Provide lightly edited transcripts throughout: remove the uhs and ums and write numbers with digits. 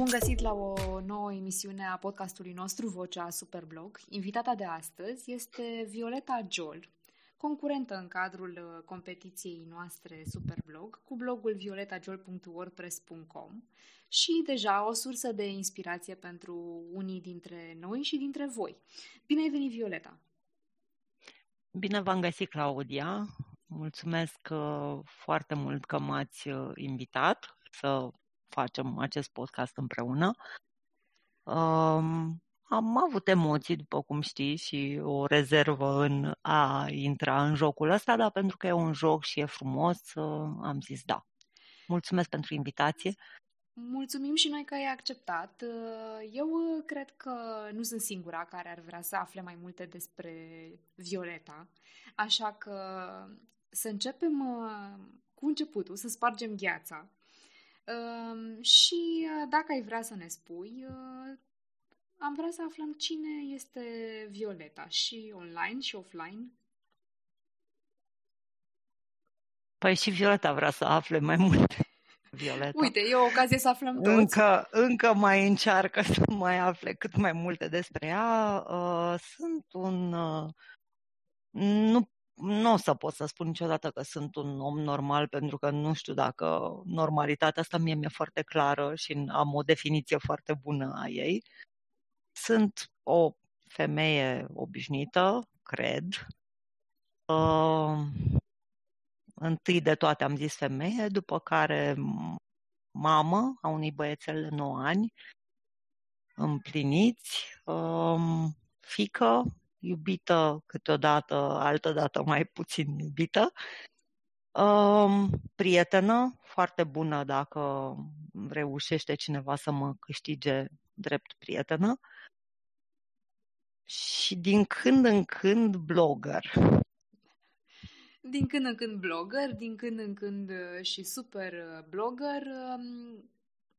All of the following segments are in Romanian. Bun găsit la o nouă emisiune a podcastului nostru, Vocea Superblog. Invitata de astăzi este Violeta Giol, concurentă în cadrul competiției noastre Superblog cu blogul violetagiol.wordpress.com și deja o sursă de inspirație pentru unii dintre noi și dintre voi. Bine ai venit, Violeta! Bine v-am găsit, Claudia! Mulțumesc foarte mult că m-ați invitat să facem acest podcast împreună. Am avut emoții, după cum știi, și o rezervă în a intra în jocul ăsta, dar pentru că e un joc și e frumos, am zis da. Mulțumesc pentru invitație. Mulțumim și noi că ai acceptat. Eu cred că nu sunt singura care ar vrea să afle mai multe despre Violeta, așa că să începem cu începutul, să spargem gheața. Și dacă ai vrea să ne spui, am vrea să aflăm cine este Violeta, și online și offline. Păi și Violeta vrea să afle mai multe. Violeta. Uite, e o ocazie să aflăm toți. Încă mai încearcă să mai afle cât mai multe despre ea. Nu o să pot să spun niciodată că sunt un om normal, pentru că nu știu dacă normalitatea asta mie mi-e foarte clară și am o definiție foarte bună a ei. Sunt o femeie obișnuită, cred. Întâi de toate am zis femeie, după care mamă a unui băiețel de 9 ani, împliniți, fiică, iubită câteodată, altădată mai puțin iubită, prietenă, foarte bună dacă reușește cineva să mă câștige drept prietenă, și din când în când blogger. Din când în când blogger, din când în când și super blogger.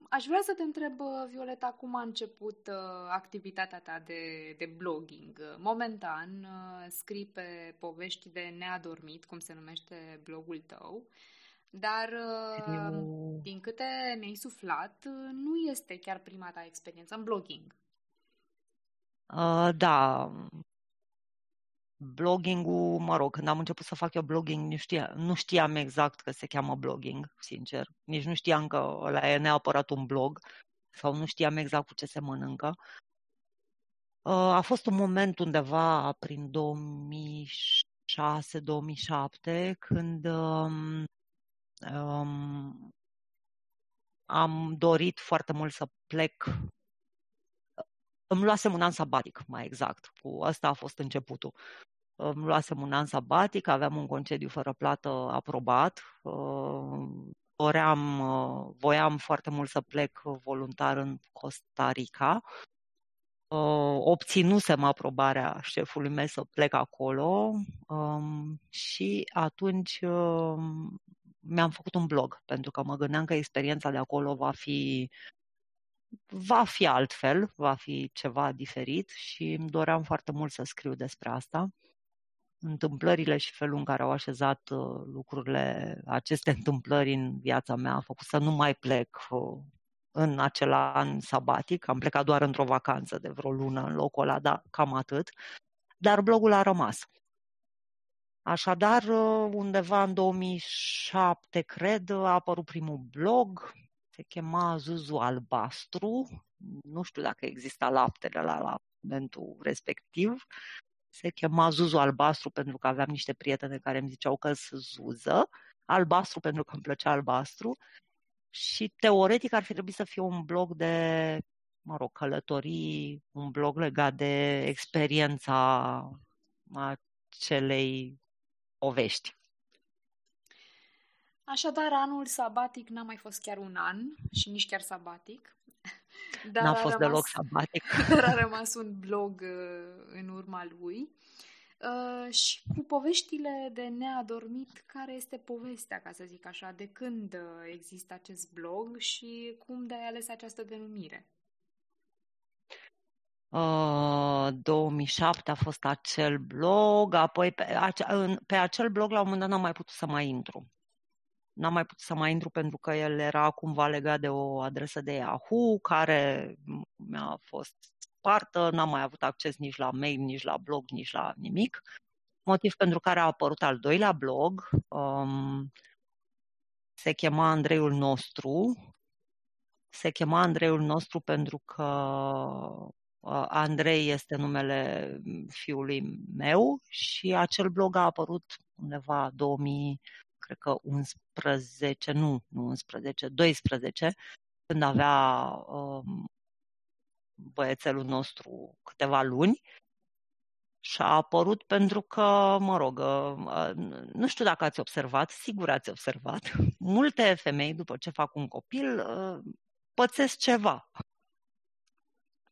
Aș vrea să te întreb, Violeta, cum a început activitatea ta de blogging. Momentan scrii pe Povești de neadormit, cum se numește blogul tău, dar din câte mi-ai suflat, nu este chiar prima ta experiență în blogging. Da. Blogging-ul, când am început să fac eu blogging, nu știam exact că se cheamă blogging, sincer. Nici nu știam că ăla e neapărat un blog sau nu știam exact cu ce se mănâncă. A fost un moment undeva prin 2006-2007 când am dorit foarte mult să plec. Îmi luasem un an sabatic, mai exact. Cu asta a fost începutul. Îmi luasem un an sabatic, aveam un concediu fără plată aprobat. Voiam foarte mult să plec voluntar în Costa Rica. Obținusem aprobarea șefului meu să plec acolo și atunci mi-am făcut un blog, pentru că mă gândeam că experiența de acolo va fi altfel, va fi ceva diferit și îmi doream foarte mult să scriu despre asta. Întâmplările și felul în care au așezat lucrurile, aceste întâmplări în viața mea, a făcut să nu mai plec în acel an sabatic. Am plecat doar într-o vacanță de vreo lună în locul ăla, dar cam atât. Dar blogul a rămas. Așadar, undeva în 2007, cred, a apărut primul blog. Se chema Zuzu Albastru, nu știu dacă exista laptele la momentul respectiv. Se chema Zuzu Albastru pentru că aveam niște prietene care îmi ziceau că sunt Zuză, Albastru pentru că îmi plăcea albastru, și teoretic ar fi trebuit să fie un blog de, călătorii, un blog legat de experiența acelei povești. Așadar, anul sabatic n-a mai fost chiar un an și nici chiar sabatic. Dar n-a fost deloc sabatic. Dar a rămas un blog în urma lui. Și cu poveștile de neadormit, care este povestea, ca să zic așa, de când există acest blog și cum de-ai ales această denumire? 2007 a fost acel blog, apoi pe acel blog la un moment dat n-am mai putut să mai intru. N-am mai putut să mai intru pentru că el era cumva legat de o adresă de Yahoo care mi-a fost spartă, n-am mai avut acces nici la mail, nici la blog, nici la nimic. Motiv pentru care a apărut al doilea blog, se chema Andreiul nostru. Se chema Andreiul nostru pentru că Andrei este numele fiului meu și acel blog a apărut undeva 2000, cred că 11, nu 11, 12, când avea băiețelul nostru câteva luni. Și a apărut pentru că, mă rog, nu știu dacă ați observat, sigur ați observat, multe femei după ce fac un copil pățesc ceva.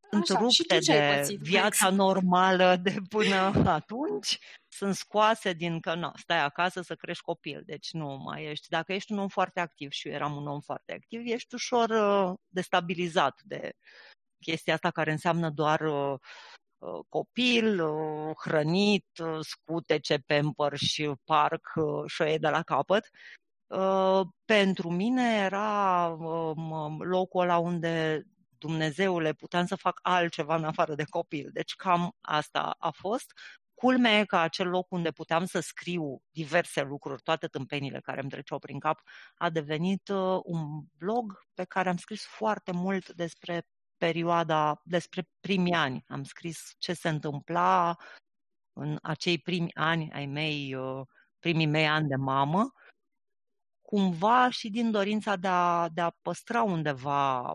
Sunt rupte de viața normală de până atunci, sunt scoase din că na, stai acasă să crești copil, deci nu mai ești. Dacă ești un om foarte activ și eu eram un om foarte activ, ești ușor destabilizat de chestia asta care înseamnă doar copil, hrănit, scutece pe și parc și e de la capăt. Pentru mine era locul ăla unde, Dumnezeule, puteam să fac altceva în afară de copil. Deci cam asta a fost. Culmea e că acel loc unde puteam să scriu diverse lucruri, toate tâmpenile care îmi treceau prin cap, a devenit un blog pe care am scris foarte mult despre perioada, despre primii ani. Am scris ce se întâmpla în acei primi ani ai mei, primii mei ani de mamă, cumva și din dorința de a păstra undeva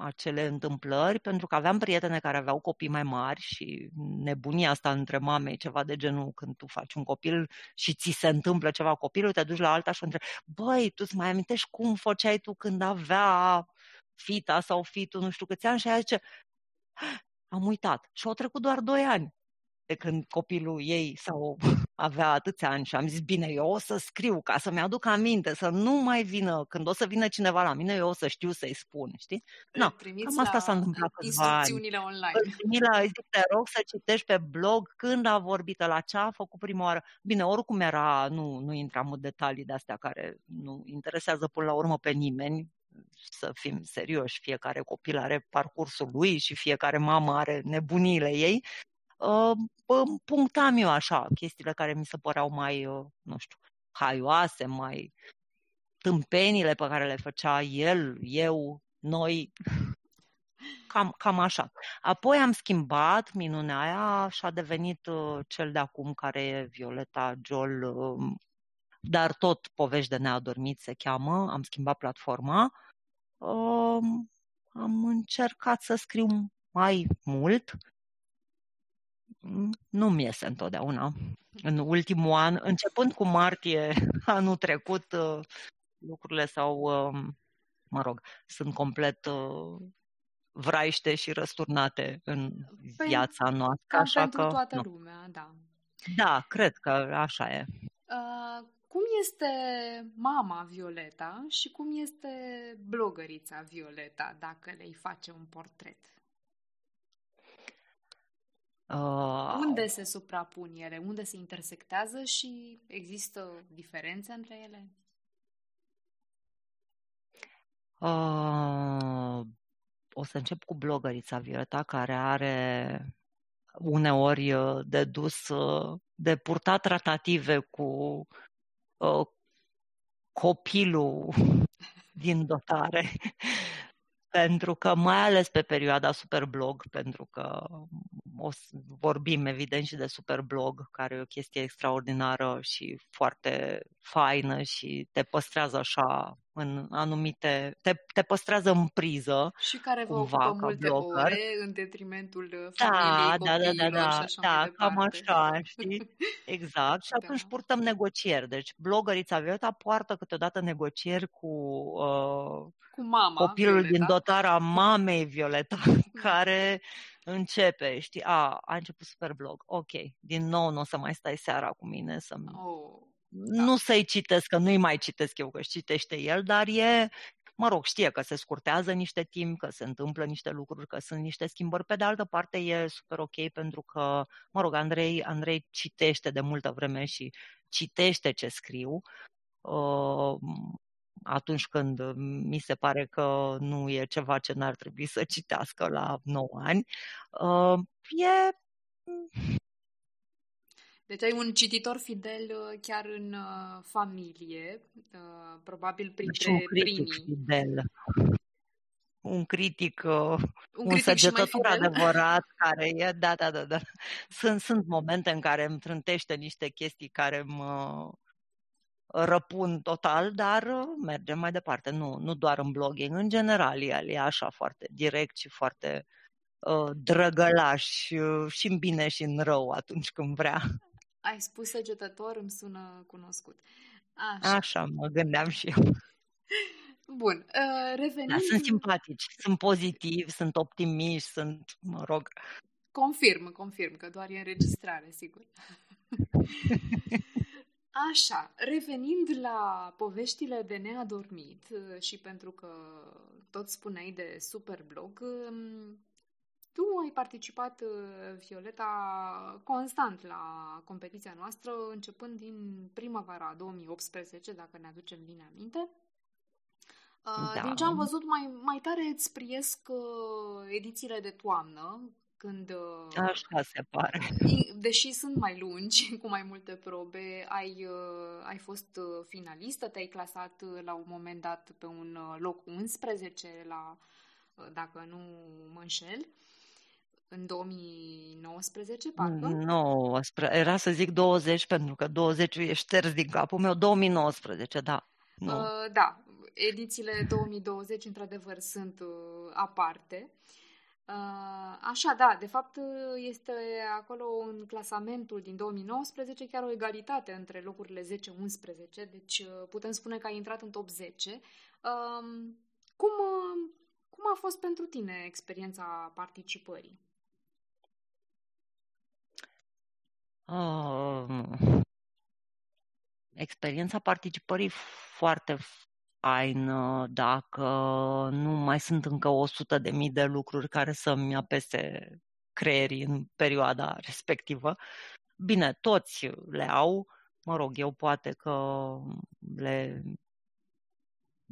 acele întâmplări, pentru că aveam prietene care aveau copii mai mari și nebunia asta între mame, ceva de genul când tu faci un copil și ți se întâmplă ceva copilul, te duci la alta și o întrebi, băi, tu îți mai amintești cum făceai tu când avea fita sau fitul nu știu câți ani? Și aia zice, am uitat. Și au trecut doar 2 ani de când copilul ei sau avea atâția ani și am zis, bine, eu o să scriu ca să-mi aduc aminte, să nu mai vină, când o să vină cineva la mine, eu o să știu să-i spun, știi? No, cam asta s-a întâmplat câțiva ani. Îi zic, te rog să citești pe blog când a vorbit ăla, ce a făcut prima oară. Bine, oricum era, nu intram în detalii de-astea care nu interesează până la urmă pe nimeni, să fim serioși, fiecare copil are parcursul lui și fiecare mamă are nebuniile ei. Punctam eu așa chestiile care mi se păreau mai, nu știu, haioase, mai tâmpenile pe care le făcea el, eu, noi, cam așa. Apoi am schimbat minunea aia și a devenit cel de acum care e Violeta Giol, dar tot Povești de neadormit se cheamă, am schimbat platforma, am încercat să scriu mai mult. Nu mi iese întotdeauna. În ultimul an, începând cu martie anul trecut, lucrurile s-au, mă rog, sunt complet vraiște și răsturnate în viața noastră. Așa pentru că, toată lumea, da. Da, cred că așa e. Cum este mama Violeta și cum este blogărița Violeta, dacă le-i face un portret? Unde se suprapun ele? Unde se intersectează și există diferențe între ele? O să încep cu blogărița Violeta, care are uneori de dus, de purtat tratative cu copilul din dotare. Pentru că, mai ales pe perioada Superblog, pentru că o să vorbim evident și de Superblog, care e o chestie extraordinară și foarte faină și te păstrează așa în anumite... Te păstrează în priză. Și care vă ocupă multe ore în detrimentul familiei, copiilor și așa mai departe. Da, cam așa, știi? Exact. Și atunci purtăm negocieri. Deci blogărița Violeta poartă câteodată negocieri cu mama, copilul Violeta din dotarea mamei Violeta, care începe, știi? A început Superblog. Ok, din nou nu o să mai stai seara cu mine să-mi... Nu să-i citesc, că nu-i mai citesc eu, că citește el, dar e, mă rog, știe că se scurtează niște timp, că se întâmplă niște lucruri, că sunt niște schimbări. Pe de altă parte e super ok pentru că, mă rog, Andrei citește de multă vreme și citește ce scriu. atunci când mi se pare că nu e ceva ce n-ar trebui să citească la 9 ani. E... Deci ai un cititor fidel chiar în familie, probabil printre primii. Un critic, un săgetător adevărat care e, da. Sunt momente în care îmi trântește niște chestii care mă răpun total, dar mergem mai departe. Nu doar în blogging, în general el e așa foarte direct și foarte drăgălaș și în bine și în rău atunci când vrea. Ai spus săgetător, îmi sună cunoscut. Așa mă gândeam și eu. Bun, revenim... Da, sunt simpatici, sunt pozitivi, sunt optimiști, sunt, mă rog... Confirm, că doar e înregistrare, sigur. Așa, revenind la poveștile de neadormit și pentru că tot spuneai de Superblog, tu ai participat, Violeta, constant la competiția noastră, începând din primăvara 2018, dacă ne aducem bine aminte. Da. Din ce am văzut, mai tare îți priesc edițiile de toamnă, când... Așa se pare. Deși sunt mai lungi, cu mai multe probe, ai fost finalistă, te-ai clasat la un moment dat pe un loc 11, dacă nu mă înșel, în 2019, parcă? 19, era să zic 20, pentru că 20 e șters din capul meu, 2019, da. Da. Edițiile 2020, într-adevăr, sunt aparte. Așa, da, de fapt este acolo în clasamentul din 2019 chiar o egalitate între locurile 10-11, deci putem spune că ai intrat în top 10. Cum a fost pentru tine experiența participării? Experiența participării foarte faină, dacă nu mai sunt încă 100.000 de lucruri care să-mi apese creierii în perioada respectivă. Bine, toți le au, mă rog, eu poate că le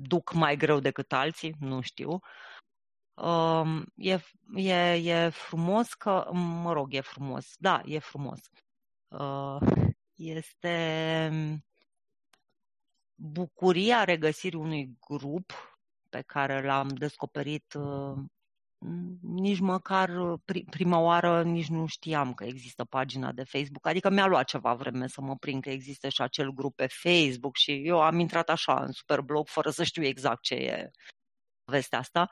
duc mai greu decât alții, nu știu. E frumos că, mă rog, e frumos, da, e frumos. Este... bucuria regăsirii unui grup pe care l-am descoperit nici măcar prima oară, nici nu știam că există pagina de Facebook. Adică mi-a luat ceva vreme să mă prind că există și acel grup pe Facebook și eu am intrat așa în Superblog fără să știu exact ce e vestea asta.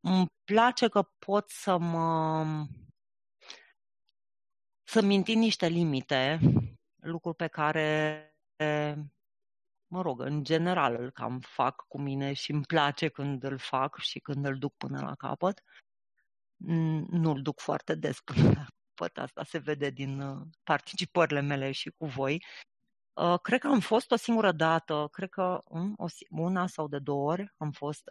Îmi place că pot să-mi întind niște limite, lucruri pe care... mă rog, în general îl cam fac cu mine și îmi place când îl fac și când îl duc până la capăt. Nu îl duc foarte des până la capăt, asta se vede din participările mele și cu voi. Cred că am fost o singură dată, cred că una sau de două ori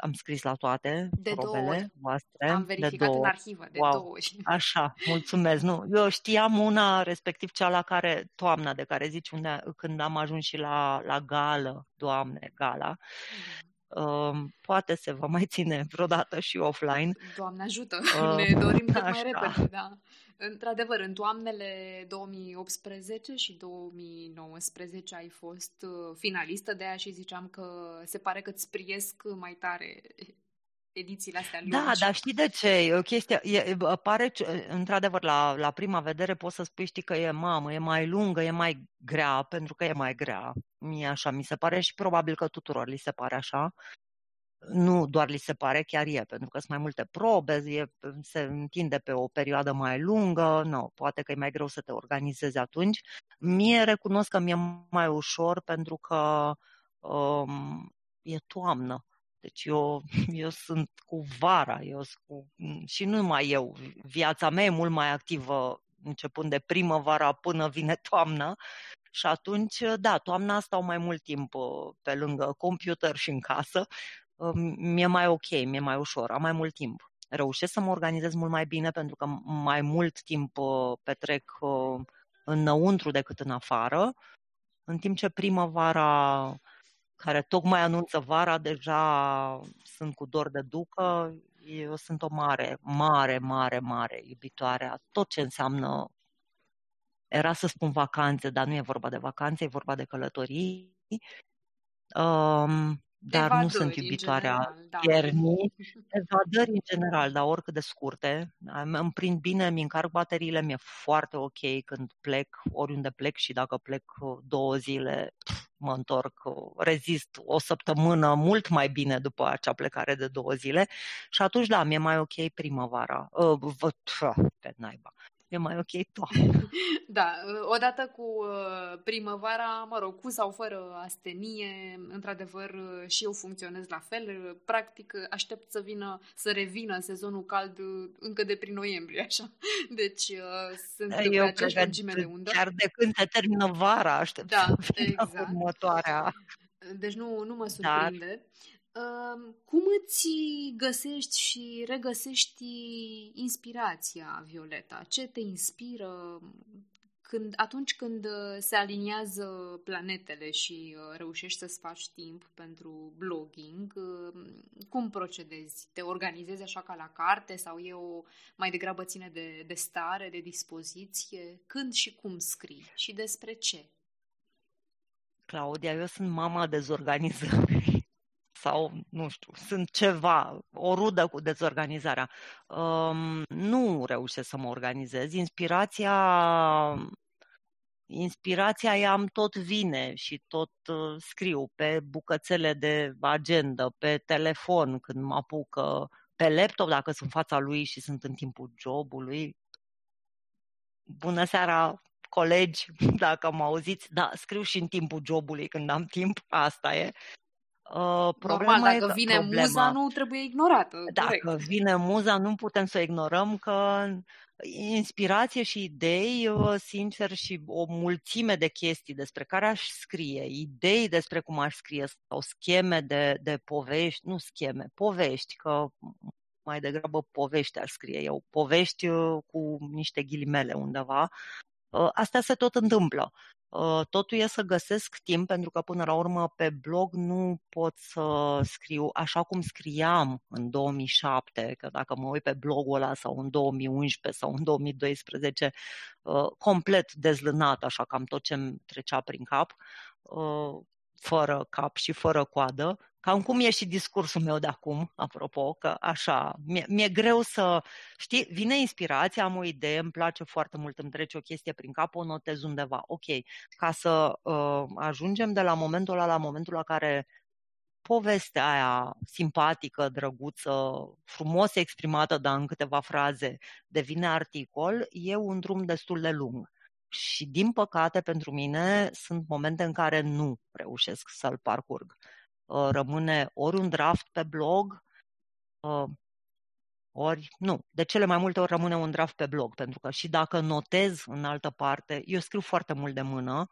am scris la toate probele voastre. Am verificat în arhivă, de două ori. Așa, mulțumesc. Eu știam una, respectiv cea la care, toamna de care zici, când am ajuns și la gală, Doamne, gala. Poate se va mai ține vreodată și offline. Doamne ajută, ne dorim cât mai repede, da. Într-adevăr, în toamnele 2018 și 2019 ai fost finalistă, de aia și ziceam că se pare că îți priesc mai tare edițiile astea lungi. Da, dar știi de ce? E o chestie, pare, într-adevăr, la prima vedere poți să spui, știi, că e mamă, e mai lungă, e mai grea, pentru că e mai grea. Mie așa mi se pare și probabil că tuturor li se pare așa. Nu doar li se pare, chiar e, pentru că sunt mai multe probe, se întinde pe o perioadă mai lungă, poate că e mai greu să te organizezi atunci. Mie recunosc că mi-e mai ușor pentru că e toamnă. Deci eu sunt cu vara, și nu numai eu, viața mea e mult mai activă începând de primăvara până vine toamna. Și atunci, da, toamna stau mai mult timp pe lângă computer și în casă. Mi-e mai ok, mi-e mai ușor, am mai mult timp. Reușesc să mă organizez mult mai bine pentru că mai mult timp petrec înăuntru decât în afară. În timp ce primăvara, care tocmai anunță vara, deja sunt cu dor de ducă. Eu sunt o mare iubitoare a tot ce înseamnă, era să spun vacanțe, dar nu e vorba de vacanțe, e vorba de călătorii. Dar evadări, nu sunt iubitoarea iernii. Da. Evadări în general, dar oricât de scurte. Îmi prind bine, îmi încarc bateriile, mi-e foarte ok când plec, oriunde plec, și dacă plec 2 zile, mă întorc, rezist 1 săptămână mult mai bine după acea plecare de 2 zile. Și atunci, da, mi-e mai ok primăvara. Pe naiba. E mai ok toamnă. Da, odată cu primăvara, mă rog, cu sau fără astenie, într-adevăr și eu funcționez la fel. Practic aștept să revină sezonul cald încă de prin noiembrie, așa. Deci sunt pe aceeași lungime de undă. Chiar de când se termină vara aștept, da, să vină, exact, următoarea. Deci nu mă surprinde. Cum îți găsești și regăsești inspirația, Violeta? Ce te inspiră atunci când se aliniază planetele și reușești să-ți faci timp pentru blogging? Cum procedezi? Te organizezi așa ca la carte sau mai degrabă ține de stare, de dispoziție? Când și cum scrii și despre ce? Claudia, eu sunt mama dezorganizării. Sau, nu știu, sunt ceva, o rudă cu dezorganizarea. Nu reușesc să mă organizez. Inspirația i-am tot vine și tot scriu pe bucățele de agenda, pe telefon când mă apucă, pe laptop dacă sunt fața lui și sunt în timpul jobului. Bună seara, colegi, dacă mă auziți. Da, scriu și în timpul jobului când am timp, asta e. Dacă vine muza, nu trebuie ignorată. Dacă corect. Vine muza, nu putem să o ignorăm, că inspirație și idei, sincer, și o mulțime de chestii despre care aș scrie, idei despre cum aș scrie sau scheme de povești, povești, că mai degrabă povești aș scrie eu, povești cu niște ghilimele undeva. Asta se tot întâmplă. Totul e să găsesc timp, pentru că până la urmă pe blog nu pot să scriu așa cum scriam în 2007, că dacă mă uit pe blogul ăla, sau în 2011 sau în 2012, complet dezlânat, așa cam tot ce-mi trecea prin cap, fără cap și fără coadă, cam cum e și discursul meu de acum, apropo, că așa, mi-e greu să, știi, vine inspirația, am o idee, îmi place foarte mult, îmi trece o chestie prin cap, o notez undeva, ok, ca să ajungem de la momentul ăla la momentul la care povestea aia simpatică, drăguță, frumos exprimată, dar în câteva fraze, devine articol, e un drum destul de lung. Și din păcate pentru mine sunt momente în care nu reușesc să-l parcurg. Rămâne ori un draft pe blog, ori nu. De cele mai multe ori rămâne un draft pe blog, pentru că și dacă notez în altă parte, eu scriu foarte mult de mână,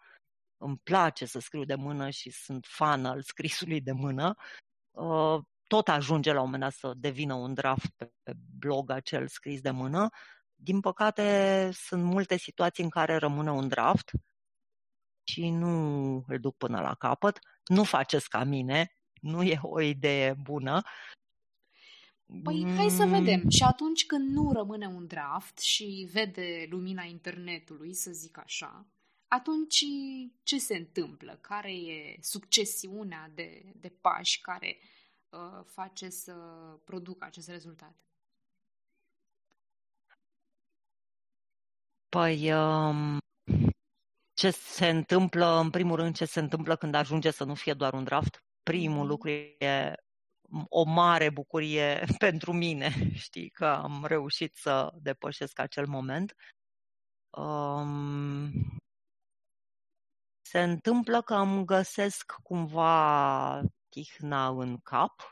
îmi place să scriu de mână și sunt fan al scrisului de mână, tot ajunge la un moment dat să devină un draft pe blog acel scris de mână. Din păcate, sunt multe situații în care rămâne un draft și nu îl duc până la capăt. Nu faceți ca mine, nu e o idee bună. Păi, hai să vedem. Și atunci când nu rămâne un draft și vede lumina internetului, să zic așa, atunci ce se întâmplă? Care e succesiunea de pași care face să producă acest rezultat? Păi, ce se întâmplă, în primul rând, ce se întâmplă când ajunge să nu fie doar un draft? Primul lucru e o mare bucurie pentru mine, știi, că am reușit să depășesc acel moment. Se întâmplă că îmi găsesc cumva tihna în cap,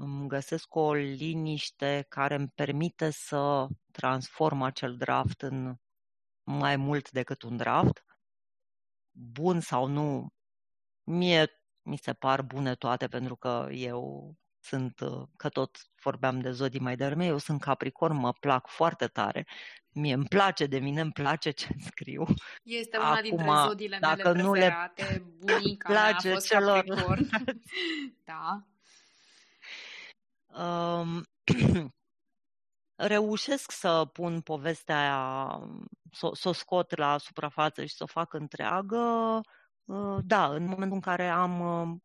îmi găsesc o liniște care îmi permite să transform acel draft în mai mult decât un draft. Bun sau nu, mi se par bune toate, pentru că eu Sunt, că tot vorbeam de zodii mai devreme, eu sunt Capricorn, mă plac foarte tare. Mie îmi place, de mine îmi place ce scriu. Este una acum, dintre zodiile mele preferate, bunica place mea a fost Capricorn. Da. Reușesc să pun povestea aia, să o scot la suprafață și să o fac întreagă, da, în momentul în care am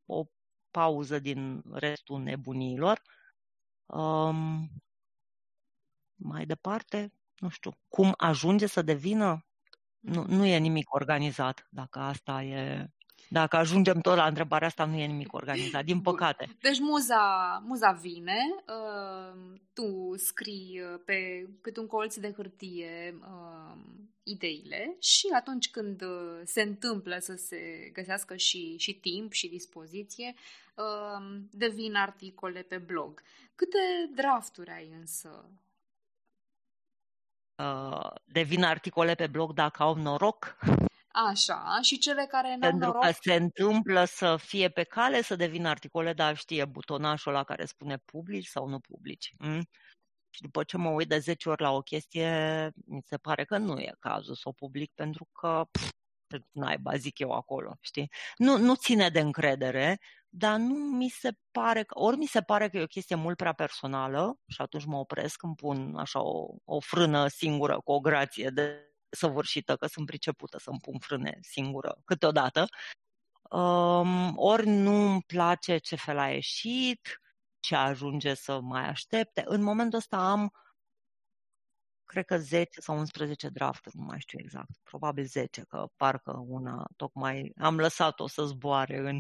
o pauză din restul nebunilor. Mai departe, nu știu, cum ajunge să devină? Nu e nimic organizat, dacă asta e... Dacă ajungem tot la întrebarea asta, nu e nimic organizat, din păcate. Bun. Deci muza vine, tu scrii pe cât un colț de hârtie ideile și atunci când se întâmplă să se găsească și timp și dispoziție, devin articole pe blog. Câte drafturi ai însă? Devin articole pe blog dacă au noroc. Așa, și cele care n-au noroc... Pentru că se întâmplă să fie pe cale să devină articole, dar știe butonașul ăla care spune publici sau nu publici. Și după ce mă uit de 10 ori la o chestie, mi se pare că nu e cazul să o public, pentru că naiba, zic eu acolo, știi? Nu ține de încredere, dar nu mi se pare... Ori mi se pare că e o chestie mult prea personală și atunci mă opresc, îmi pun așa o frână singură cu o grație de... săvârșită, că sunt pricepută să-mi pun frâne singură câteodată. Ori nu-mi place ce fel a ieșit, ce ajunge să mai aștepte. În momentul ăsta am, cred că 10 sau 11 drafturi, nu mai știu exact. Probabil 10, că parcă una tocmai am lăsat-o să zboare în...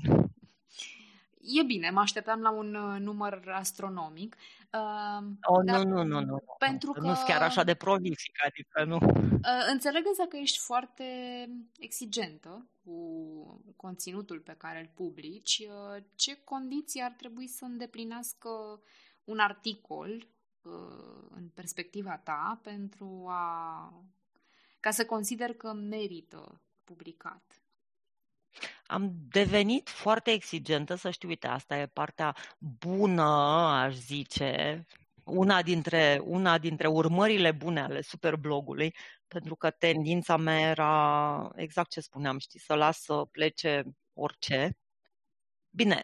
E bine, mă așteptam la un număr astronomic. Nu. Pentru că... Nu-s chiar așa de prolific, adică nu. Înțeleg însă că ești foarte exigentă cu conținutul pe care îl publici. Ce condiții ar trebui să îndeplinească un articol în perspectiva ta pentru ca să consider că merită publicat? Am devenit foarte exigentă, să știu, uite, asta e partea bună, aș zice, una dintre urmările bune ale Superblogului, pentru că tendința mea era, exact ce spuneam, știi, să las să plece orice. Bine,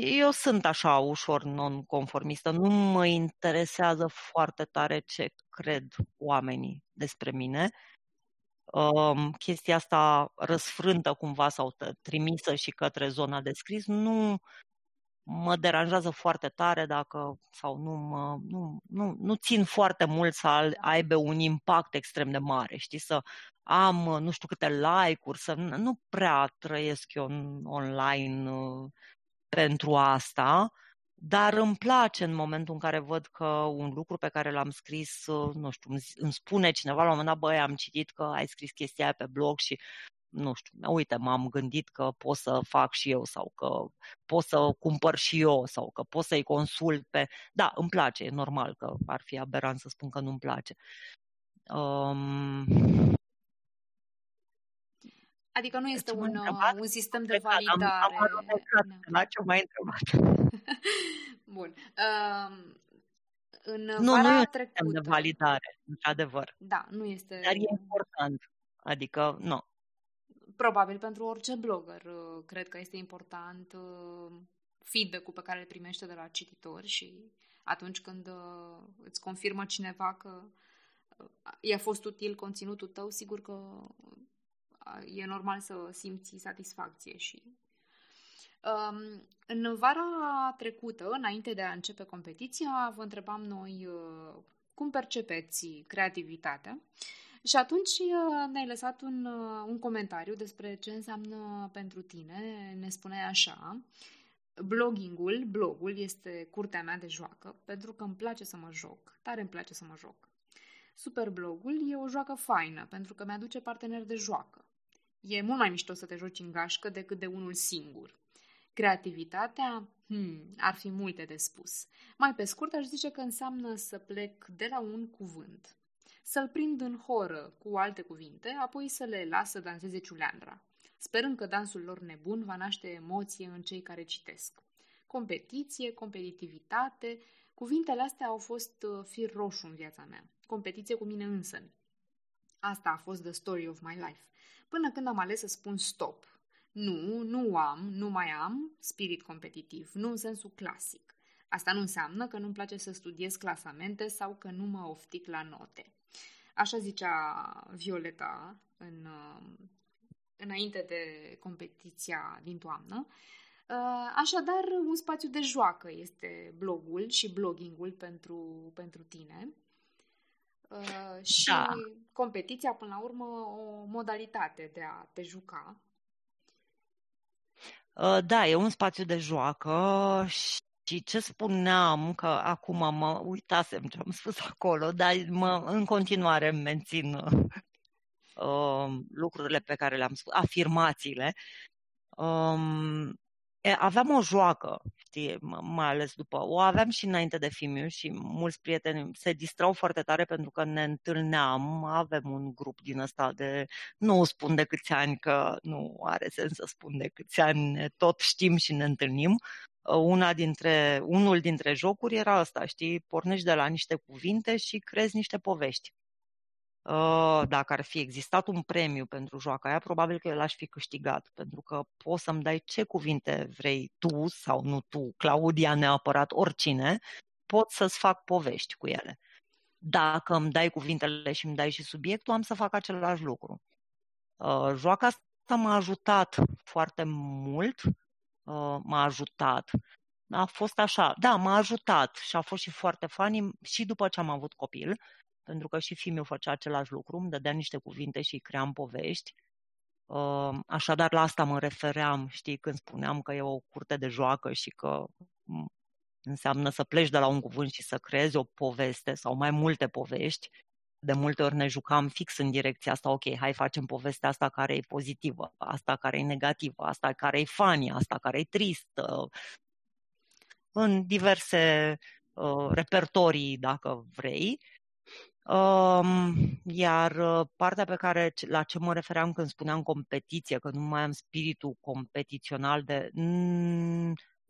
eu sunt așa ușor nonconformistă, nu mă interesează foarte tare ce cred oamenii despre mine. Chestia asta răsfrântă cumva sau trimisă și către zona de scris nu mă deranjează foarte tare dacă sau nu țin foarte mult să aibă un impact extrem de mare, știi, să am nu știu câte like-uri, să nu prea trăiesc eu online pentru asta, dar îmi place în momentul în care văd că un lucru pe care l-am scris, nu știu, îmi spune cineva la un moment dat, băi, am citit că ai scris chestia aia pe blog și, nu știu, uite, m-am gândit că pot să fac și eu sau că pot să cumpăr și eu sau că pot să-i consult pe... Da, îmi place, e normal că ar fi aberant să spun că nu-mi place. Adică nu este un sistem de validare. Bun. Nu este un sistem de validare, într-adevăr. Da, nu este. Dar e important. Adică, nu. Probabil pentru orice blogger, cred că este important feedback-ul pe care îl primește de la cititori și atunci când îți confirmă cineva că i-a fost util conținutul tău, sigur că e normal să simți satisfacție și... În vara trecută, înainte de a începe competiția, vă întrebam noi cum percepeți creativitatea și atunci ne-ai lăsat un comentariu despre ce înseamnă pentru tine. Ne spuneai așa: bloggingul, blogul este curtea mea de joacă pentru că îmi place să mă joc, tare îmi place să mă joc. Superblogul e o joacă faină pentru că mi-aduce partener de joacă. E mult mai mișto să te joci în gașcă decât de unul singur. Creativitatea? Ar fi multe de spus. Mai pe scurt aș zice că înseamnă să plec de la un cuvânt, să-l prind în horă cu alte cuvinte, apoi să le las să danseze ciuleandra, sperând că dansul lor nebun va naște emoție în cei care citesc. competiție, competitivitate. Cuvintele astea au fost fir roșu în viața mea. Competiție cu mine însămi. Asta a fost the story of my life. Până când am ales să spun stop. Nu, nu mai am spirit competitiv, nu în sensul clasic. Asta nu înseamnă că nu-mi place să studiez clasamente sau că nu mă oftic la note. Așa zicea Violeta înainte de competiția din toamnă. Așadar, un spațiu de joacă este blogul și bloggingul pentru tine. Și da. Competiția, până la urmă, o modalitate de a te juca. Da, e un spațiu de joacă și ce spuneam, că acum mă uitasem ce am spus acolo, dar în continuare mențin lucrurile pe care le-am spus, afirmațiile. Aveam o joacă, știi, mai ales după, o aveam și înainte de Fimiu și mulți prieteni se distrau foarte tare pentru că ne întâlneam, avem un grup din ăsta de nu spun de câți ani, că nu are sens să spun de câți ani, tot știm și ne întâlnim. Unul dintre jocuri era ăsta, știi, pornești de la niște cuvinte și crezi niște povești. Dacă ar fi existat un premiu pentru joaca aia, probabil că l-aș fi câștigat, pentru că poți să-mi dai ce cuvinte vrei tu sau nu tu, Claudia neapărat, oricine, pot să-ți fac povești cu ele. Dacă îmi dai cuvintele și îmi dai și subiectul, am să fac același lucru. Joaca asta m-a ajutat foarte mult, a fost așa, da, m-a ajutat și a fost și foarte funny și după ce am avut copil, pentru că și fiul meu făcea același lucru, îmi dădea niște cuvinte și cream povești. Așadar, la asta mă refeream, știi, când spuneam că e o curte de joacă și că înseamnă să pleci de la un cuvânt și să creezi o poveste sau mai multe povești. De multe ori ne jucam fix în direcția asta, ok, hai facem povestea asta care e pozitivă, asta care e negativă, asta care e funny, asta care e tristă, în diverse repertorii, dacă vrei. Iar partea pe care, la ce mă refeream când spuneam competiție, că nu mai am spiritul competițional de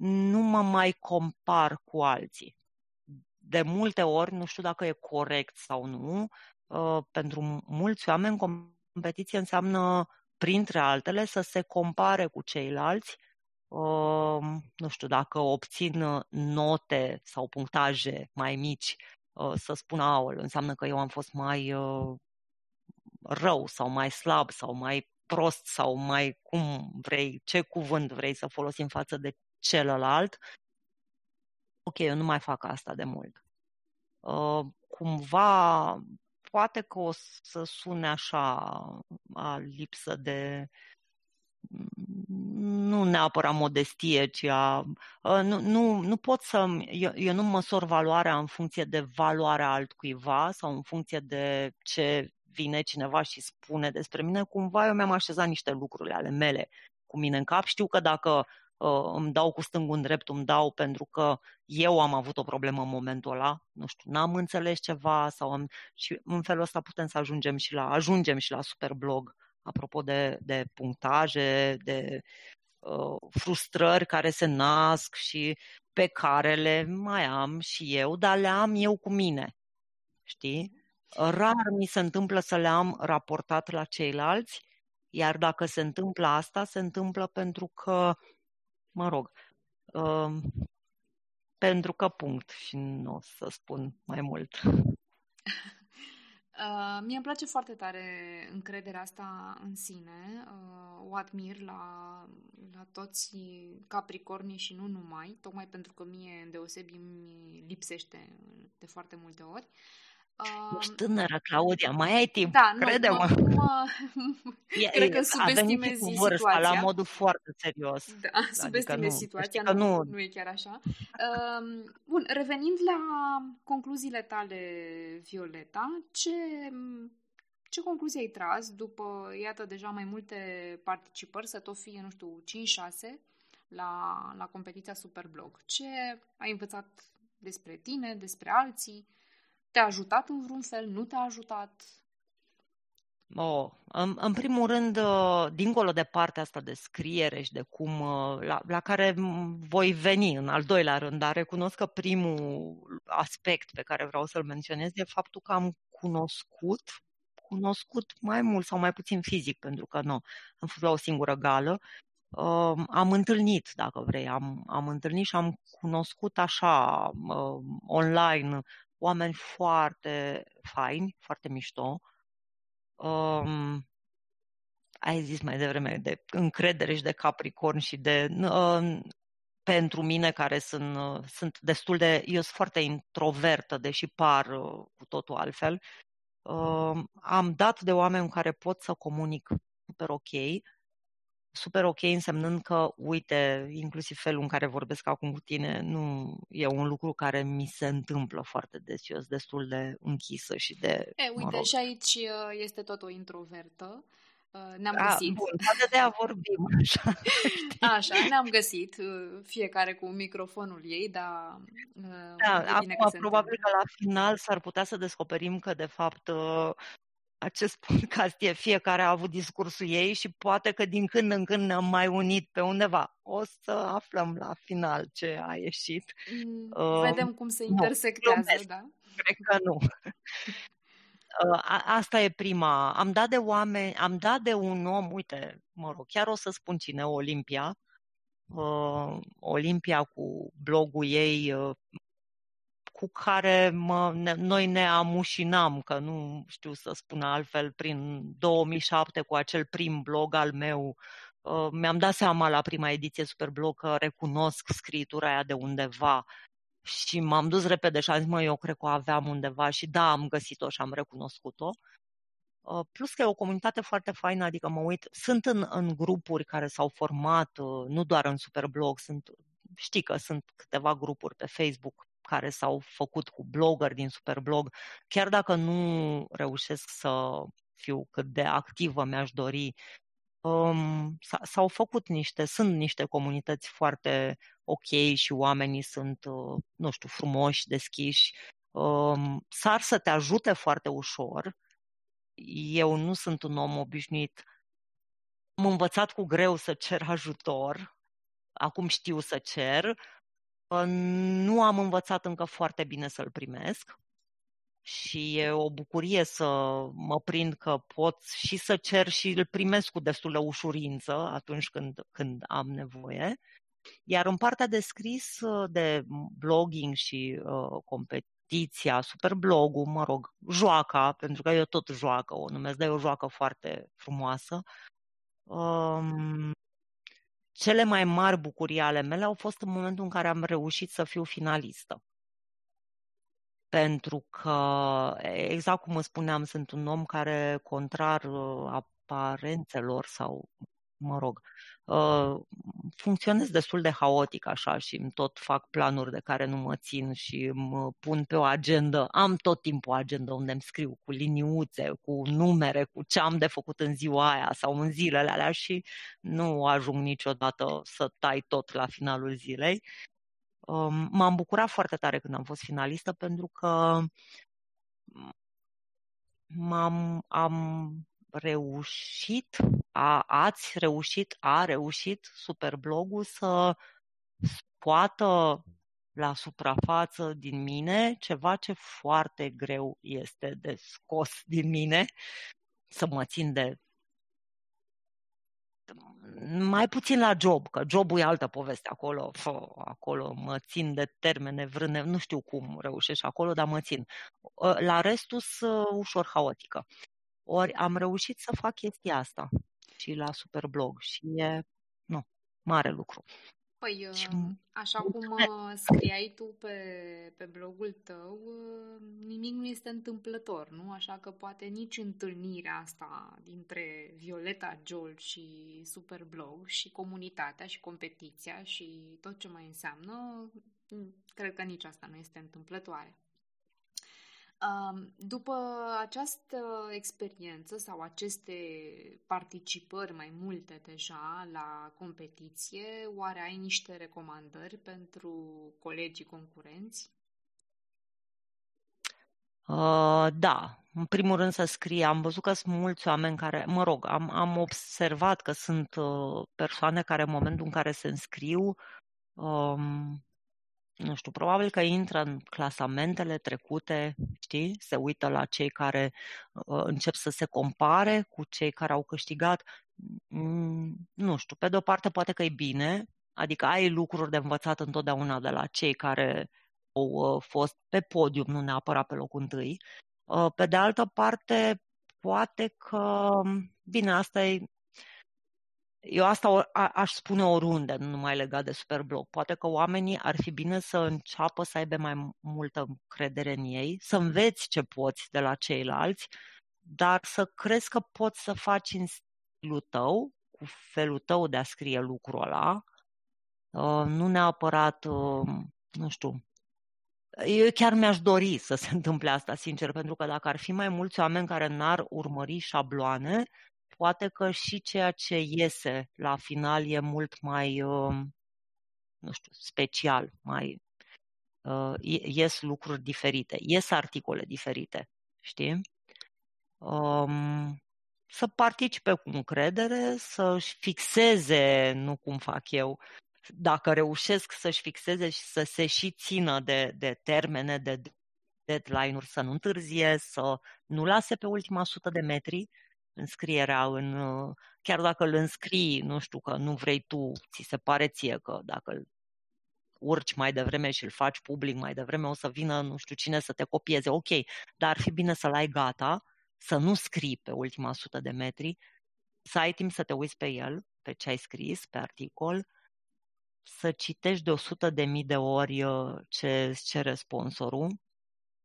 nu mă mai compar cu alții. De multe ori, nu știu dacă e corect sau nu, pentru mulți oameni competiție înseamnă, printre altele, să se compare cu ceilalți. Nu știu, dacă obțin note sau punctaje mai mici, să spun, aol, înseamnă că eu am fost mai rău sau mai slab sau mai prost sau mai cum vrei, ce cuvânt vrei să folosim față de celălalt. Ok, eu nu mai fac asta de mult. Cumva, poate că o să sune așa a lipsă de... nu neapărat modestie, ci nu pot să... Eu nu măsor valoarea în funcție de valoarea altcuiva sau în funcție de ce vine cineva și spune despre mine. Cumva eu mi-am așezat niște lucruri ale mele cu mine în cap. Știu că dacă îmi dau cu stângul în drept, îmi dau pentru că eu am avut o problemă în momentul ăla, nu știu, n-am înțeles ceva sau și în felul ăsta putem să ajungem și la Superblog. Apropo de punctaje, de frustrări care se nasc și pe care le mai am și eu, dar le am eu cu mine, știi? Rar mi se întâmplă să le am raportat la ceilalți, iar dacă se întâmplă asta, se întâmplă pentru că, mă rog, pentru că punct și nu o să spun mai mult. Mie îmi place foarte tare încrederea asta în sine, o admir la toți capricornii și nu numai, tocmai pentru că mie îndeosebi îmi lipsește de foarte multe ori. Ești tânără, Claudia, mai ai timp, da, crede-mă. Cred că subestimezi situația. La modul foarte serios. Da, subestimezi adică situația, nu e chiar așa. Bun, revenind la concluziile tale, Violeta, ce concluzie ai tras după, iată, deja mai multe participări, să tot fie, nu știu, 5-6 la competiția Superblog? Ce ai învățat despre tine, despre alții? Te-a ajutat în vreun fel? Nu te-a ajutat? În primul rând, dincolo de partea asta de scriere și de cum, la care voi veni în al doilea rând, dar recunosc că primul aspect pe care vreau să-l menționez e faptul că am cunoscut mai mult sau mai puțin fizic, pentru că nu, am fost la o singură gală, am întâlnit, dacă vrei, am întâlnit și am cunoscut așa online oameni foarte faini, foarte mișto. Ai zis mai devreme de încredere și de Capricorn și de pentru mine, care sunt destul de, eu sunt foarte introvertă, deși par cu totul altfel, am dat de oameni cu care pot să comunic super ok, însemnând că, uite, inclusiv felul în care vorbesc acum cu tine nu e un lucru care mi se întâmplă foarte des. Eu sunt destul de închisă și de... uite, și aici este tot o introvertă. Ne-am găsit. Bun, de-aia vorbim așa. Așa, ne-am găsit, fiecare cu microfonul ei, dar... acum probabil că la final s-ar putea să descoperim că, de fapt... acest podcast e, fiecare a avut discursul ei și poate că din când în când ne-am mai unit pe undeva. O să aflăm la final ce a ieșit. Vedem cum se intersectează, da? Cred că nu. Asta e prima. Am dat de un om, uite, chiar o să spun cine, Olimpia. Olimpia cu blogul ei... cu care noi ne amușinam, că nu știu să spun altfel, prin 2007 cu acel prim blog al meu. Mi-am dat seama la prima ediție Superblog că recunosc scritura aia de undeva și m-am dus repede și am zis, eu cred că o aveam undeva și da, am găsit-o și am recunoscut-o. Plus că e o comunitate foarte faină, adică mă uit, sunt în grupuri care s-au format, nu doar în Superblog, știi că sunt câteva grupuri pe Facebook care s-au făcut cu bloggeri din Superblog. Chiar dacă nu reușesc să fiu cât de activă mi-aș dori, s-au făcut sunt niște comunități foarte ok și oamenii sunt, nu știu, frumoși, deschiși. S-ar să te ajute foarte ușor. Eu nu sunt un om obișnuit. Am învățat cu greu să cer ajutor. Acum știu să cer. Nu am învățat încă foarte bine să-l primesc și e o bucurie să mă prind că pot și să cer și îl primesc cu destulă ușurință atunci când am nevoie. Iar în partea de scris, de blogging și competiția, Superblogul, joaca, pentru că eu tot joacă o numesc, dar e o joacă foarte frumoasă. Cele mai mari bucurii ale mele au fost în momentul în care am reușit să fiu finalistă. Pentru că, exact cum îți spuneam, sunt un om care, contrar aparențelor sau, funcționez destul de haotic așa și îmi tot fac planuri de care nu mă țin și îmi pun pe o agendă. Am tot timpul o agendă unde îmi scriu cu liniuțe, cu numere, cu ce am de făcut în ziua aia sau în zilele alea și nu ajung niciodată să tai tot la finalul zilei. M-am bucurat foarte tare când am fost finalistă pentru că a reușit Superblogul să scoată la suprafață din mine ceva ce foarte greu este de scos din mine, să mă țin de mai puțin la job, că jobul e altă poveste acolo. Acolo mă țin de termene vrâne, nu știu cum reușesc acolo, dar mă țin. La restul sunt ușor haotică. Ori am reușit să fac chestia asta și la Superblog și e mare lucru. Păi, așa cum scriai tu pe blogul tău, nimic nu este întâmplător, nu? Așa că poate nici întâlnirea asta dintre Violeta Giol și Superblog și comunitatea și competiția și tot ce mai înseamnă, cred că nici asta nu este întâmplătoare. După această experiență sau aceste participări mai multe deja la competiție, oare ai niște recomandări pentru colegii concurenți? Da, în primul rând să scrie. Am văzut că sunt mulți oameni care, mă rog, am observat că sunt persoane care în momentul în care se înscriu, nu știu, probabil că intră în clasamentele trecute, știi? Se uită la cei care încep să se compare cu cei care au câștigat. Nu știu, pe de o parte poate că e bine, adică ai lucruri de învățat întotdeauna de la cei care au fost pe podium, nu neapărat pe locul întâi. Pe de altă parte, poate că, bine, asta e, eu asta aș spune oriunde, nu numai legat de Superblog. Poate că oamenii ar fi bine să înceapă să aibă mai multă încredere în ei, să înveți ce poți de la ceilalți, dar să crezi că poți să faci în stilul tău, cu felul tău de a scrie lucrul ăla, nu neapărat, nu știu, eu chiar mi-aș dori să se întâmple asta, sincer, pentru că dacă ar fi mai mulți oameni care n-ar urmări șabloane, poate că și ceea ce iese la final e mult mai, nu știu, special, mai ies lucruri diferite, ies articole diferite, știi? Să participe cu încredere, să-și fixeze, nu cum fac eu, dacă reușesc să-și fixeze și să se și țină de termene, de deadline-uri, să nu întârzie, să nu lase pe ultima 100 de metri înscrierea în... Chiar dacă îl înscrii, nu știu, că nu vrei tu, ți se pare ție că dacă îl urci mai devreme și îl faci public mai devreme, o să vină nu știu cine să te copieze. Ok, dar ar fi bine să-l ai gata, să nu scrii pe ultima 100 de metri, să ai timp să te uiți pe el, pe ce ai scris, pe articol, să citești de 100.000 de ori ce îți cere sponsorul,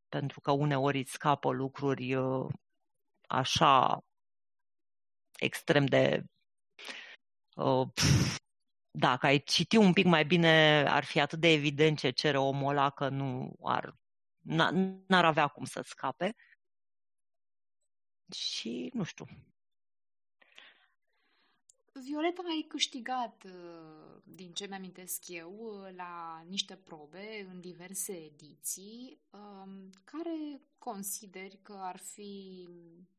pentru că uneori îți scapă lucruri așa extrem de... Dacă ai citi un pic mai bine, ar fi atât de evident ce cere omul ăla că nu ar... n-ar avea cum să scape. Și nu știu... Violeta, ai câștigat, din ce mi-amintesc eu, la niște probe în diverse ediții. Care consideri că ar fi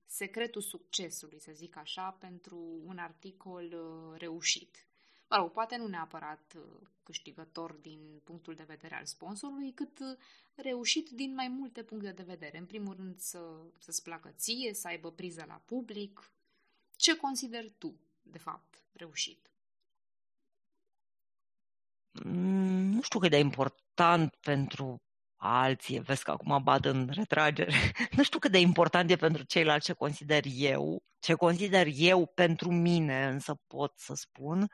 secretul succesului, să zic așa, pentru un articol reușit? Mă rog, poate nu neapărat câștigător din punctul de vedere al sponsorului, cât reușit din mai multe puncte de vedere. În primul rând să-ți placă ție, să aibă priză la public. Ce consideri tu, de fapt, reușit? Nu știu cât de important pentru alții, vezi că acum bat în retragere, nu știu cât de important e pentru ceilalți ce consider eu pentru mine, însă pot să spun.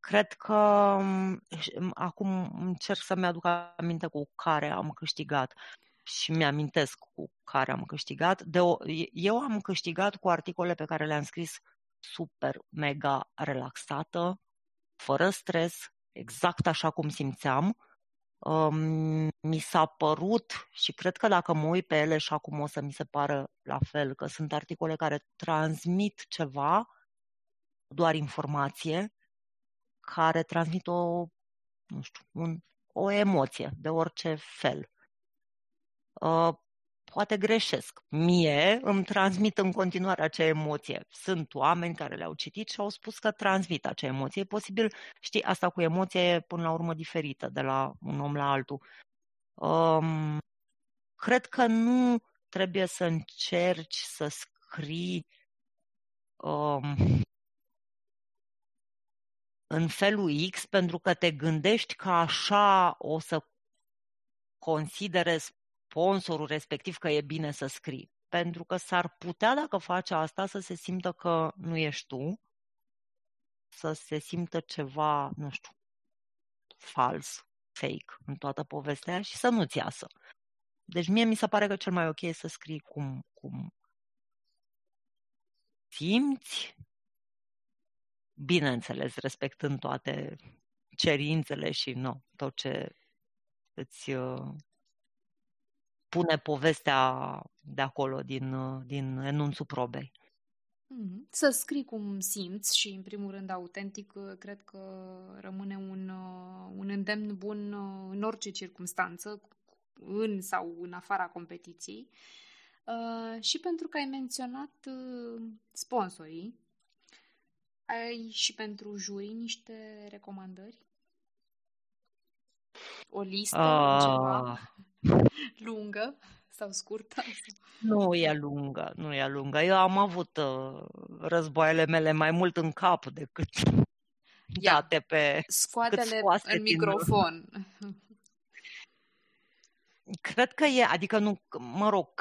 Cred că acum încerc să-mi aduc aminte cu care am câștigat. Și mi-amintesc cu care am câștigat. Eu am câștigat cu articole pe care le-am scris super, mega relaxată, fără stres, exact așa cum simțeam. Mi s-a părut, și cred că dacă mă uit pe ele și acum o să mi se pară la fel, că sunt articole care transmit ceva, doar informație, care transmit o, nu știu, o emoție de orice fel. Poate greșesc. Mie îmi transmit în continuare acea emoție. Sunt oameni care le-au citit și au spus că transmit acea emoție. E posibil, știi, asta cu emoție e până la urmă diferită de la un om la altul. Cred că nu trebuie să încerci să scrii în felul X pentru că te gândești că așa o să considere sponsorul respectiv că e bine să scrii. Pentru că s-ar putea, dacă faci asta, să se simtă că nu ești tu, să se simtă ceva, nu știu, fals, fake în toată povestea și să nu-ți iasă. Deci mie mi se pare că cel mai ok e să scrii cum simți, bineînțeles, respectând toate cerințele și tot ce îți... pune povestea de acolo din enunțul probei. Să scrii cum simți și, în primul rând, autentic, cred că rămâne un îndemn bun în orice circunstanță, în sau în afara competiției. Și pentru că ai menționat sponsorii, ai și pentru jurii niște recomandări? O listă ceva lungă sau scurtă? Nu e lungă. Eu am avut războaiele mele mai mult în cap decât date pe... Scoatele în microfon. Cred că e, adică nu, mă rog,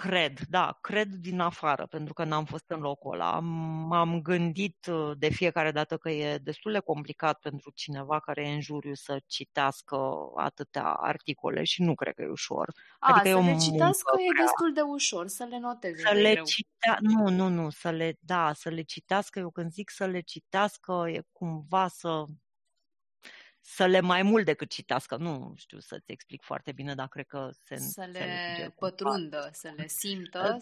cred din afară, pentru că n-am fost în locul ăla. M-am gândit de fiecare dată că e destul de complicat pentru cineva care e în juriu să citească atâtea articole și nu cred că e ușor. Adică să le citească e destul de ușor, să le noteze. Să le citească, eu când zic să le citească, e cumva să le mai mult decât citească, nu știu să-ți explic foarte bine, dar cred că se le pătrundă, să le simtă.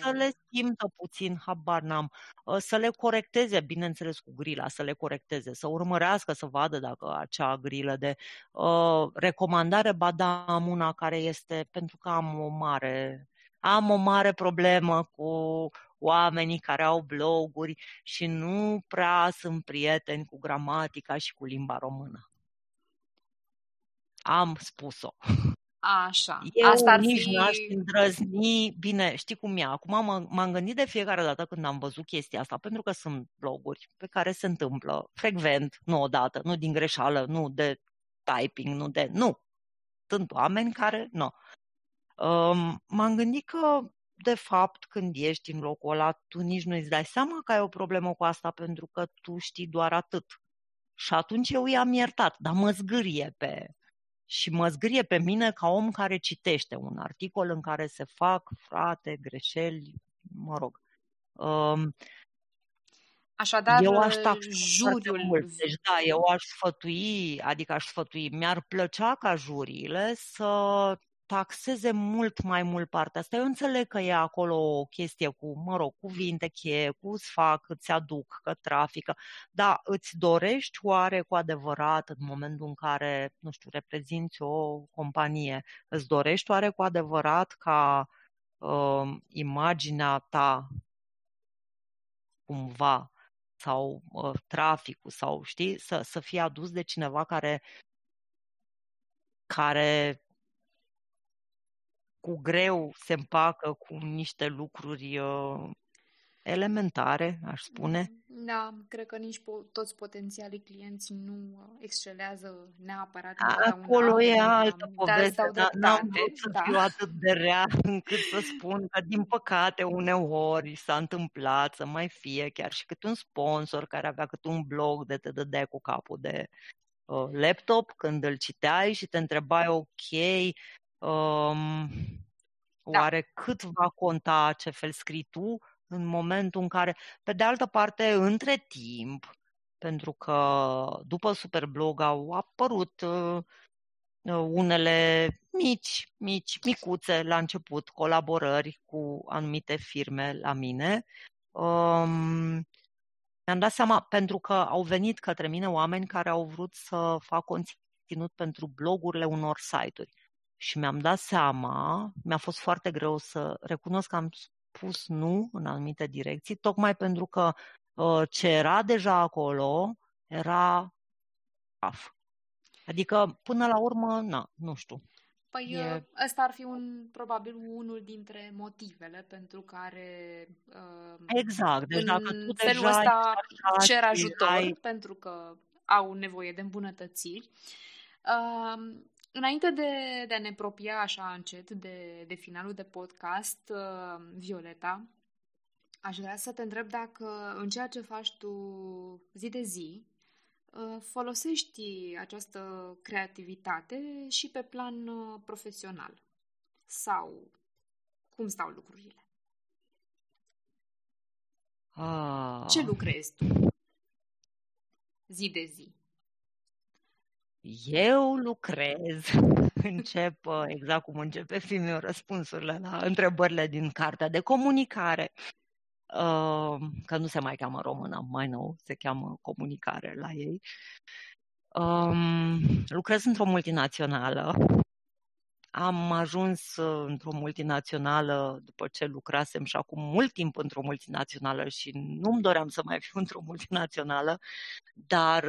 Să le simtă puțin, habar n-am. Să le corecteze, bineînțeles, cu grila, să le corecteze, să urmărească, să vadă dacă acea grilă de recomandare, am una care este, pentru că am o mare problemă cu oamenii care au bloguri și nu prea sunt prieteni cu gramatica și cu limba română. Am spus-o. Așa. Eu asta ar nici fi... n-aș îndrăzni. Bine, știi cum e. Acum m-am gândit de fiecare dată când am văzut chestia asta, pentru că sunt bloguri pe care se întâmplă frecvent, nu odată, nu din greșeală, nu de typing, nu. Sunt oameni care, nu. M-am gândit că de fapt, când ești în locul ăla, tu nici nu îți dai seama că ai o problemă cu asta, pentru că tu știi doar atât. Și atunci eu i-am iertat, dar mă zgârie pe mine ca om care citește un articol în care se fac, greșeli, mă rog. Așadar, eu aș mult. Deci, eu aș sfătui, mi-ar plăcea ca juriile să taxeze mult mai mult partea asta. Eu înțeleg că e acolo o chestie cu, cuvinte cheie, cu sfac, îți aduc, că trafică, dar îți dorești oare cu adevărat, în momentul în care, reprezinți o companie, îți dorești oare cu adevărat ca imaginea ta cumva sau traficul sau, să fie adus de cineva care cu greu se împacă cu niște lucruri elementare, aș spune. Da, cred că nici toți potențialii clienți nu excelează neapărat. Acolo e altă poveste, dar n-am vrut să fiu atât de rea încât să spun că, din păcate, uneori s-a întâmplat să mai fie chiar și cât un sponsor care avea cât un blog de te dădeai cu capul de laptop când îl citeai și te întrebai, oare cât va conta ce fel scrii tu în momentul în care, pe de altă parte, între timp, pentru că după Superblog au apărut unele micuțe la început, colaborări cu anumite firme la mine, mi-am dat seama, pentru că au venit către mine oameni care au vrut să fac conținut pentru blogurile unor site-uri. Și mi-am dat seama, mi-a fost foarte greu să recunosc că am spus nu în anumite direcții, tocmai pentru că ce era deja acolo era af. Adică, până la urmă, nu știu. Păi ăsta ar fi probabil unul dintre motivele pentru care exact. Deci, dacă tu felul ăsta cer ajutor pentru că au nevoie de îmbunătățiri. Înainte de a ne apropia așa încet de finalul de podcast, Violeta, aș vrea să te întreb dacă în ceea ce faci tu zi de zi folosești această creativitate și pe plan profesional sau cum stau lucrurile? Ce lucrezi tu zi de zi? Eu lucrez, încep exact cum începe filmul, răspunsurile la întrebările din cartea de comunicare, că nu se mai cheamă română, mai nou se cheamă comunicare la ei. Lucrez într-o multinațională, Am ajuns într-o multinațională după ce lucrasem și acum mult timp într-o multinațională și nu-mi doream să mai fiu într-o multinațională, dar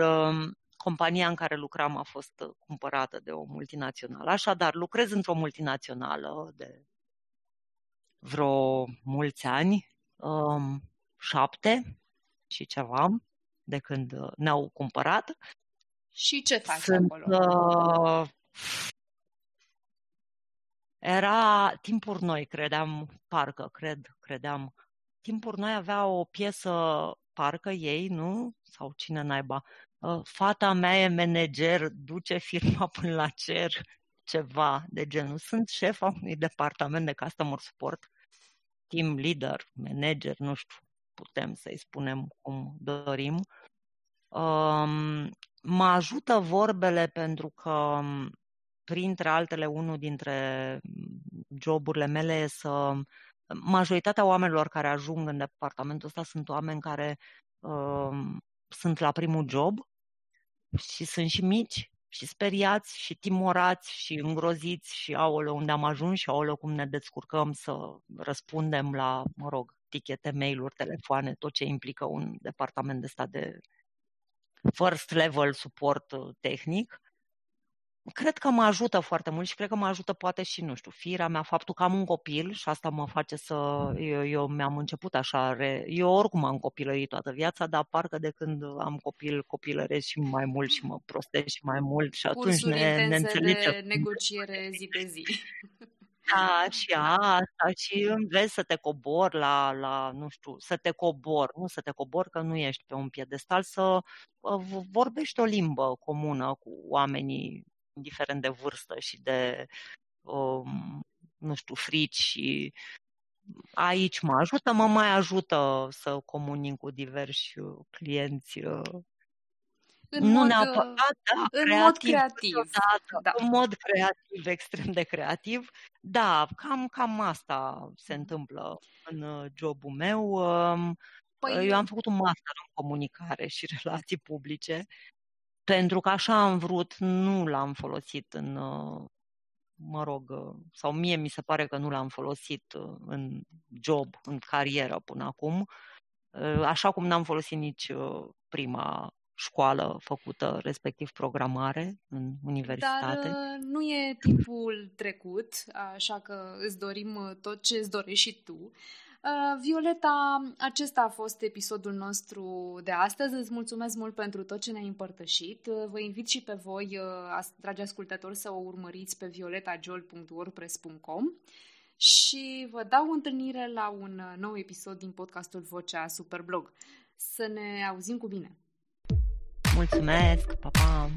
compania în care lucram a fost cumpărată de o multinațională. Așadar, lucrez într-o multinațională de vreo mulți ani, 7 și ceva, de când ne-au cumpărat. Și ce faci acolo? Era timpuri noi, credeam. Timpuri noi avea o piesă, parcă ei, nu? Sau cine naiba? Fata mea e manager, duce firma până la cer, ceva de genul. Sunt șefa unui departament de customer support, team leader, manager, nu știu, putem să-i spunem cum dorim. Mă ajută vorbele pentru că, printre altele, unul dintre joburile mele e să... Majoritatea oamenilor care ajung în departamentul ăsta sunt oameni care sunt la primul job și sunt și mici și speriați și timorați și îngroziți și aoleu unde am ajuns și aoleu cum ne descurcăm să răspundem la, mă rog, tichete, mail-uri, telefoane, tot ce implică un departament de stat de first level suport tehnic. Cred că mă ajută foarte mult și cred că mă ajută poate și, nu știu, firea mea, faptul că am un copil și asta mă face să... Eu mi-am început așa... Eu oricum am copilărit toată viața, dar parcă de când am copil, copilăresc și mai mult și mă prostesc și mai mult și atunci ne înțelege. De negociere zi pe zi. Da, și asta, și înveți să te cobori la, nu știu, să te cobori că nu ești pe un piedestal, să vorbești o limbă comună cu oamenii indiferent de vârstă și de, nu știu, frici și aici mă mai ajută să comunic cu diversi clienți. În mod creativ, extrem de creativ. Da, cam asta se întâmplă în jobul meu. Păi, eu am făcut un master în comunicare și relații publice, pentru că așa am vrut, nu l-am folosit în, mă rog, sau mie mi se pare că nu l-am folosit în job, în carieră până acum, așa cum n-am folosit nici prima școală făcută, respectiv programare în universitate. Dar nu e timpul trecut, așa că îți dorim tot ce îți dorești și tu. Violeta, acesta a fost episodul nostru de astăzi. Îți mulțumesc mult pentru tot ce ne-ai împărtășit. Vă invit și pe voi, dragi ascultători, să o urmăriți pe violetagiol.wordpress.com și vă dau întâlnire la un nou episod din podcastul Vocea Superblog. Să ne auzim cu bine! Mulțumesc! Pa, pa!